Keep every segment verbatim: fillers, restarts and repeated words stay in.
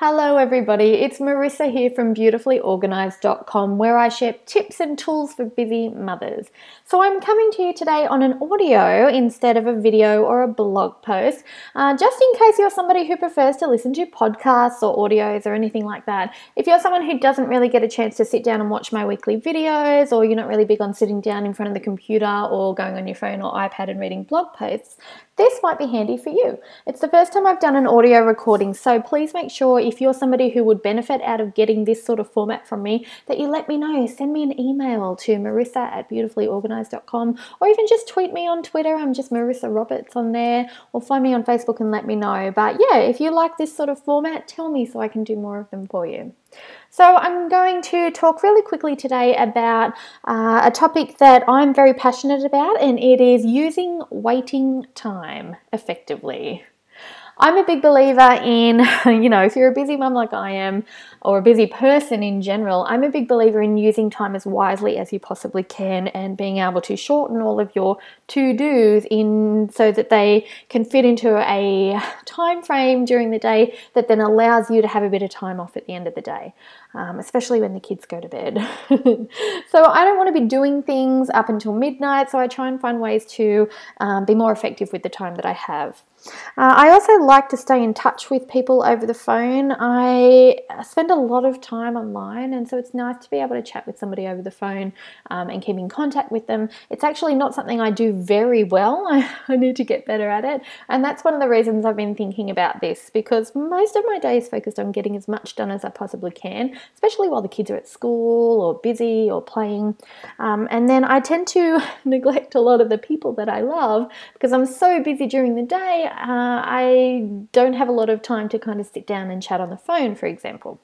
Hello everybody, it's Marissa here from beautifully organized dot com where I share tips and tools for busy mothers. So I'm coming to you today on an audio instead of a video or a blog post, uh, just in case you're somebody who prefers to listen to podcasts or audios or anything like that. If you're someone who doesn't really get a chance to sit down and watch my weekly videos, or you're not really big on sitting down in front of the computer or going on your phone or iPad and reading blog posts, this might be handy for you. It's the first time I've done an audio recording, so please make sure if you're somebody who would benefit out of getting this sort of format from me, that you let me know. Send me an email to Marissa at beautifully organized dot com, or even just tweet me on Twitter. I'm just Marissa Roberts on there, or find me on Facebook and let me know. But yeah, if you like this sort of format, tell me so I can do more of them for you. So I'm going to talk really quickly today about uh, a topic that I'm very passionate about, and it is using waiting time effectively. I'm a big believer in, you know, if you're a busy mum like I am, or a busy person in general, I'm a big believer in using time as wisely as you possibly can and being able to shorten all of your to-dos in so that they can fit into a time frame during the day that then allows you to have a bit of time off at the end of the day, um, especially when the kids go to bed. So I don't want to be doing things up until midnight, so I try and find ways to um, be more effective with the time that I have. Uh, I also like to stay in touch with people over the phone. I spend a lot of time online, and so it's nice to be able to chat with somebody over the phone um, and keep in contact with them. It's actually not something I do very well. I, I need to get better at it, and that's one of the reasons I've been thinking about this, because most of my day is focused on getting as much done as I possibly can, especially while the kids are at school or busy or playing. Um, and then I tend to neglect a lot of the people that I love because I'm so busy during the day. Uh, I don't have a lot of time to kind of sit down and chat on the phone, for example.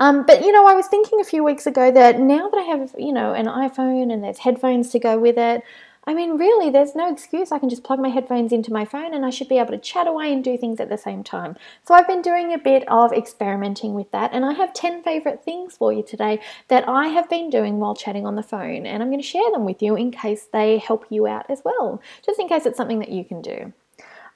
Um, but, you know, I was thinking a few weeks ago that now that I have, you know, an iPhone and there's headphones to go with it, I mean, really, there's no excuse. I can just plug my headphones into my phone and I should be able to chat away and do things at the same time. So I've been doing a bit of experimenting with that, and I have ten favorite things for you today that I have been doing while chatting on the phone, and I'm going to share them with you in case they help you out as well, just in case it's something that you can do.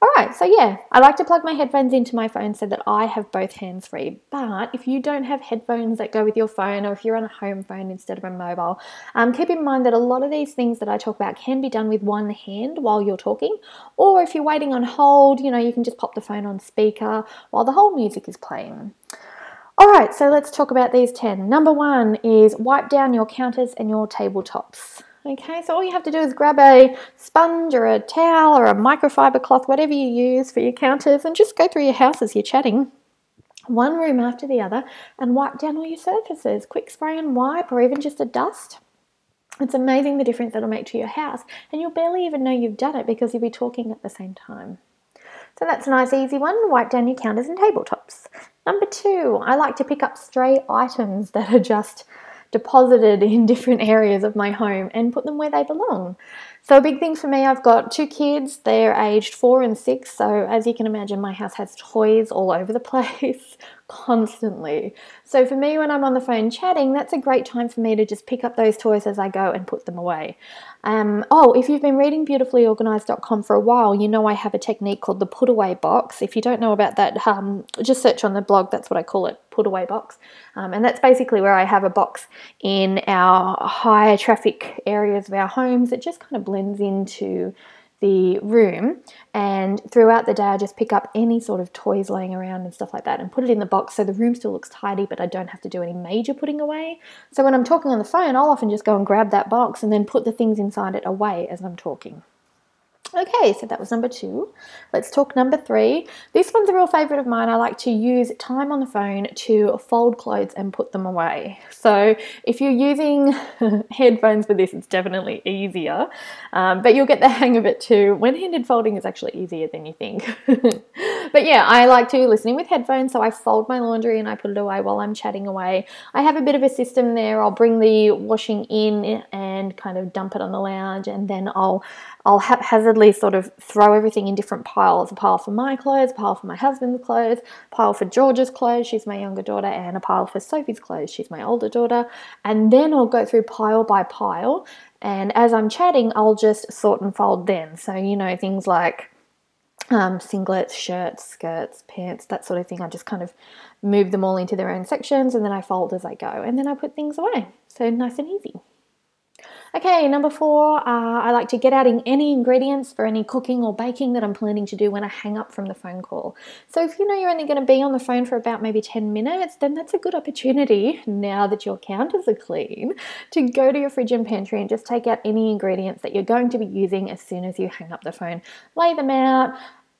All right, so yeah, I like to plug my headphones into my phone so that I have both hands free. But if you don't have headphones that go with your phone, or if you're on a home phone instead of a mobile, um, keep in mind that a lot of these things that I talk about can be done with one hand while you're talking. Or if you're waiting on hold, you know, you can just pop the phone on speaker while the whole music is playing. All right, so let's talk about these ten. Number one is wipe down your counters and your tabletops. Okay, so all you have to do is grab a sponge or a towel or a microfiber cloth, whatever you use for your counters, and just go through your house as you're chatting, one room after the other, and wipe down all your surfaces. Quick spray and wipe, or even just a dust. It's amazing the difference that'll make to your house, and you'll barely even know you've done it because you'll be talking at the same time. So that's a nice easy one. Wipe down your counters and tabletops. Number two, I like to pick up stray items that are just deposited in different areas of my home and put them where they belong. So a big thing for me, I've got two kids, they're aged four and six, so as you can imagine, my house has toys all over the place constantly. So for me, when I'm on the phone chatting, that's a great time for me to just pick up those toys as I go and put them away. Um, oh, if you've been reading beautifully organized dot com for a while, you know I have a technique called the put away box. If you don't know about that, um, just search on the blog, that's what I call it, put away box. Um, and that's basically where I have a box in our high traffic areas of our homes that just kind of blends into the room, and throughout the day I just pick up any sort of toys laying around and stuff like that and put it in the box so the room still looks tidy, but I don't have to do any major putting away. So when I'm talking on the phone, I'll often just go and grab that box and then put the things inside it away as I'm talking. Okay, so that was number two. Let's talk number three. This one's a real favourite of mine. I like to use time on the phone to fold clothes and put them away. So if you're using headphones for this, it's definitely easier, um, but you'll get the hang of it too. One-handed folding is actually easier than you think. But yeah, I like to listen with headphones, so I fold my laundry and I put it away while I'm chatting away. I have a bit of a system there. I'll bring the washing in and kind of dump it on the lounge, and then I'll I'll haphazardly sort of throw everything in different piles, a pile for my clothes, a pile for my husband's clothes, a pile for George's clothes, she's my younger daughter, and a pile for Sophie's clothes, she's my older daughter, and then I'll go through pile by pile, and as I'm chatting I'll just sort and fold then. So, you know, things like um, singlets, shirts, skirts, pants, that sort of thing. I just kind of move them all into their own sections, and then I fold as I go, and then I put things away. So nice and easy. Okay, number four, uh, I like to get out in any ingredients for any cooking or baking that I'm planning to do when I hang up from the phone call. So if you know you're only going to be on the phone for about maybe ten minutes, then that's a good opportunity, now that your counters are clean, to go to your fridge and pantry and just take out any ingredients that you're going to be using as soon as you hang up the phone. Lay them out.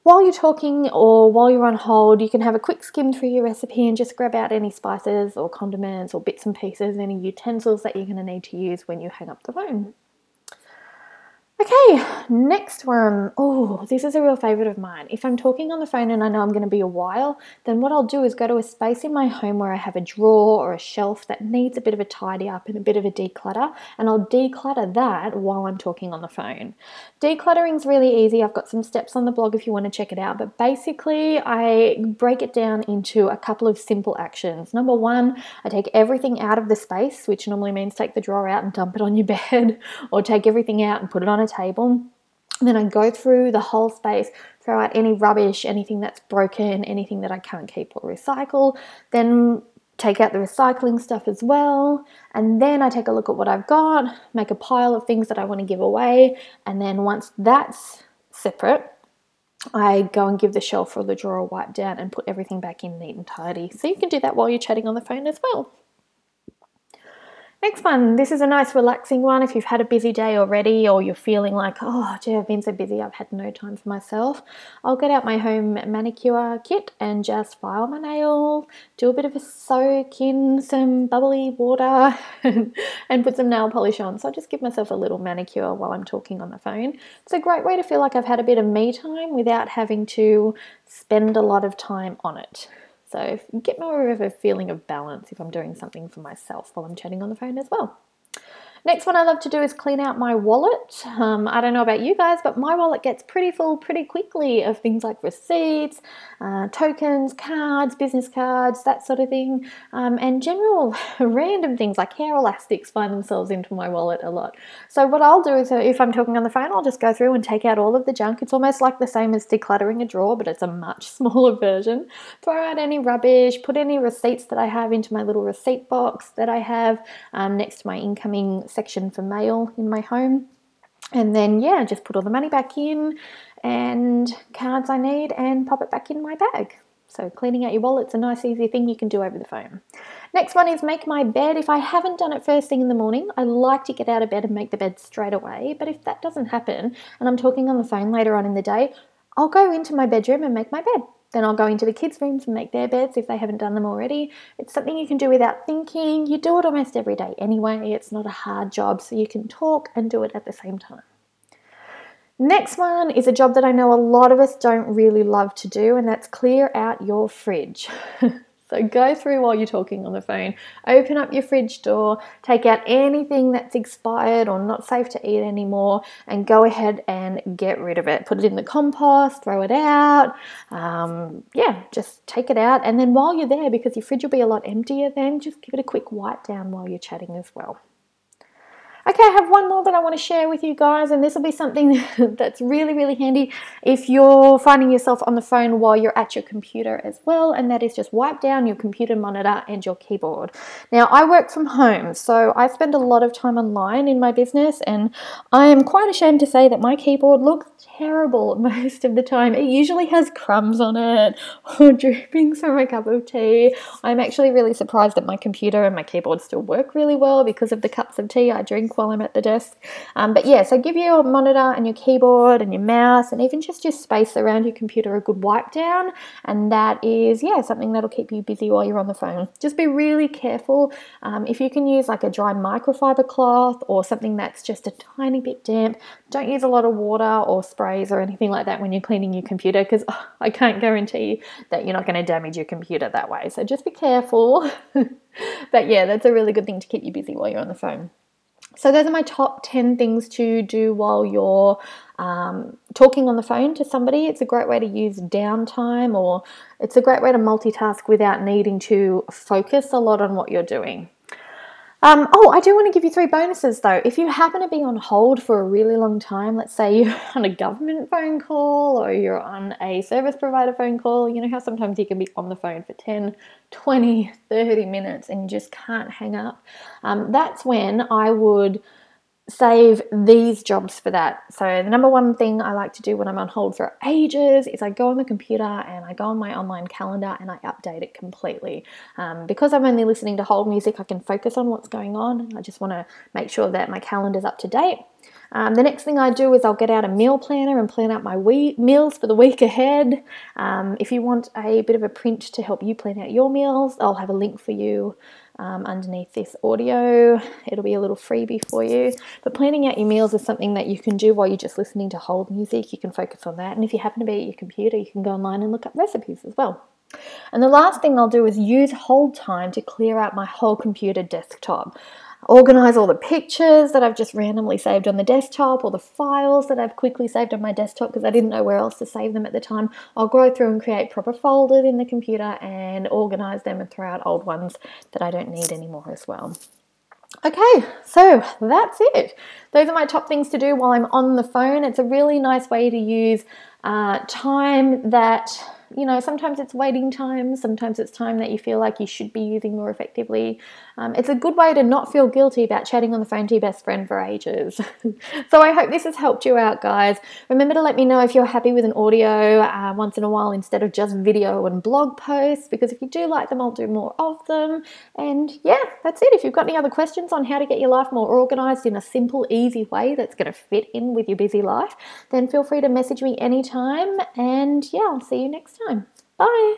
While you're talking or while you're on hold, you can have a quick skim through your recipe and just grab out any spices or condiments or bits and pieces, any utensils that you're going to need to use when you hang up the phone. Okay, next one. Oh, this is a real favourite of mine. If I'm talking on the phone and I know I'm going to be a while, then what I'll do is go to a space in my home where I have a drawer or a shelf that needs a bit of a tidy up and a bit of a declutter, and I'll declutter that while I'm talking on the phone. Decluttering's really easy. I've got some steps on the blog if you want to check it out, but basically I break it down into a couple of simple actions. Number one, I take everything out of the space, which normally means take the drawer out and dump it on your bed, or take everything out and put it on a table. And then I go through the whole space, throw out any rubbish, anything that's broken, anything that I can't keep or recycle. Then take out the recycling stuff as well. And then I take a look at what I've got, make a pile of things that I want to give away. And then once that's separate, I go and give the shelf or the drawer a wipe down and put everything back in neat and tidy. So you can do that while you're chatting on the phone as well. Next one, this is a nice relaxing one if you've had a busy day already, or you're feeling like, oh gee, I've been so busy, I've had no time for myself. I'll get out my home manicure kit and just file my nail, do a bit of a soak in some bubbly water and put some nail polish on. So I just give myself a little manicure while I'm talking on the phone. It's a great way to feel like I've had a bit of me time without having to spend a lot of time on it. So get more of a feeling of balance if I'm doing something for myself while I'm chatting on the phone as well. Next one I love to do is clean out my wallet. Um, I don't know about you guys, but my wallet gets pretty full pretty quickly of things like receipts, uh, tokens, cards, business cards, that sort of thing. Um, and general random things like hair elastics find themselves into my wallet a lot. So what I'll do is, if I'm talking on the phone, I'll just go through and take out all of the junk. It's almost like the same as decluttering a drawer, but it's a much smaller version. Throw out any rubbish, put any receipts that I have into my little receipt box that I have um, next to my incoming section for mail in my home, and then yeah just put all the money back in, and cards I need, and pop it back in my bag. So cleaning out your wallet's a nice easy thing you can do over the phone. Next one is make my bed. If I haven't done it first thing in the morning, I like to get out of bed and make the bed straight away, but if that doesn't happen and I'm talking on the phone later on in the day, I'll go into my bedroom and make my bed. Then I'll go into the kids' rooms and make their beds if they haven't done them already. It's something you can do without thinking. You do it almost every day anyway. It's not a hard job, so you can talk and do it at the same time. Next one is a job that I know a lot of us don't really love to do, and that's clear out your fridge. So go through while you're talking on the phone, open up your fridge door, take out anything that's expired or not safe to eat anymore, and go ahead and get rid of it. Put it in the compost, throw it out, um, yeah, just take it out. And then while you're there, because your fridge will be a lot emptier then, just give it a quick wipe down while you're chatting as well. Okay, I have one more that I want to share with you guys, and this will be something that's really, really handy if you're finding yourself on the phone while you're at your computer as well, and that is just wipe down your computer monitor and your keyboard. Now, I work from home, so I spend a lot of time online in my business, and I am quite ashamed to say that my keyboard looks terrible most of the time. It usually has crumbs on it or drippings from a cup of tea. I'm actually really surprised that my computer and my keyboard still work really well because of the cups of tea I drink while I'm at the desk. Um, but yeah, so give your monitor and your keyboard and your mouse and even just your space around your computer a good wipe down, and that is, yeah, something that'll keep you busy while you're on the phone. Just be really careful. Um, if you can use like a dry microfiber cloth or something that's just a tiny bit damp, don't use a lot of water or sprays or anything like that when you're cleaning your computer, because oh, I can't guarantee that you're not going to damage your computer that way. So just be careful. But yeah, that's a really good thing to keep you busy while you're on the phone. So those are my top ten things to do while you're um, talking on the phone to somebody. It's a great way to use downtime, or it's a great way to multitask without needing to focus a lot on what you're doing. Um, oh, I do want to give you three bonuses, though. If you happen to be on hold for a really long time, let's say you're on a government phone call or you're on a service provider phone call, you know how sometimes you can be on the phone for ten, twenty, thirty minutes and you just can't hang up. Um, that's when I would save these jobs for that. So the number one thing I like to do when I'm on hold for ages is I go on the computer and I go on my online calendar and I update it completely. Um, because I'm only listening to hold music, I can focus on what's going on. I just want to make sure that my calendar's up to date. Um, the next thing I do is I'll get out a meal planner and plan out my we- meals for the week ahead. Um, if you want a bit of a print to help you plan out your meals, I'll have a link for you um, underneath this audio. It'll be a little freebie for you. But planning out your meals is something that you can do while you're just listening to hold music. You can focus on that. And if you happen to be at your computer, you can go online and look up recipes as well. And the last thing I'll do is use hold time to clear out my whole computer desktop. Organize all the pictures that I've just randomly saved on the desktop, or the files that I've quickly saved on my desktop because I didn't know where else to save them at the time. I'll go through and create proper folders in the computer and organize them and throw out old ones that I don't need anymore as well. Okay, so that's it. Those are my top things to do while I'm on the phone. It's a really nice way to use uh, time that, you know, sometimes it's waiting time, sometimes it's time that you feel like you should be using more effectively. Um, it's a good way to not feel guilty about chatting on the phone to your best friend for ages. So I hope this has helped you out, guys. Remember to let me know if you're happy with an audio uh, once in a while instead of just video and blog posts, because if you do like them, I'll do more of them. And yeah, that's it. If you've got any other questions on how to get your life more organized in a simple, easy way that's going to fit in with your busy life, then feel free to message me anytime. And yeah, I'll see you next time. Bye.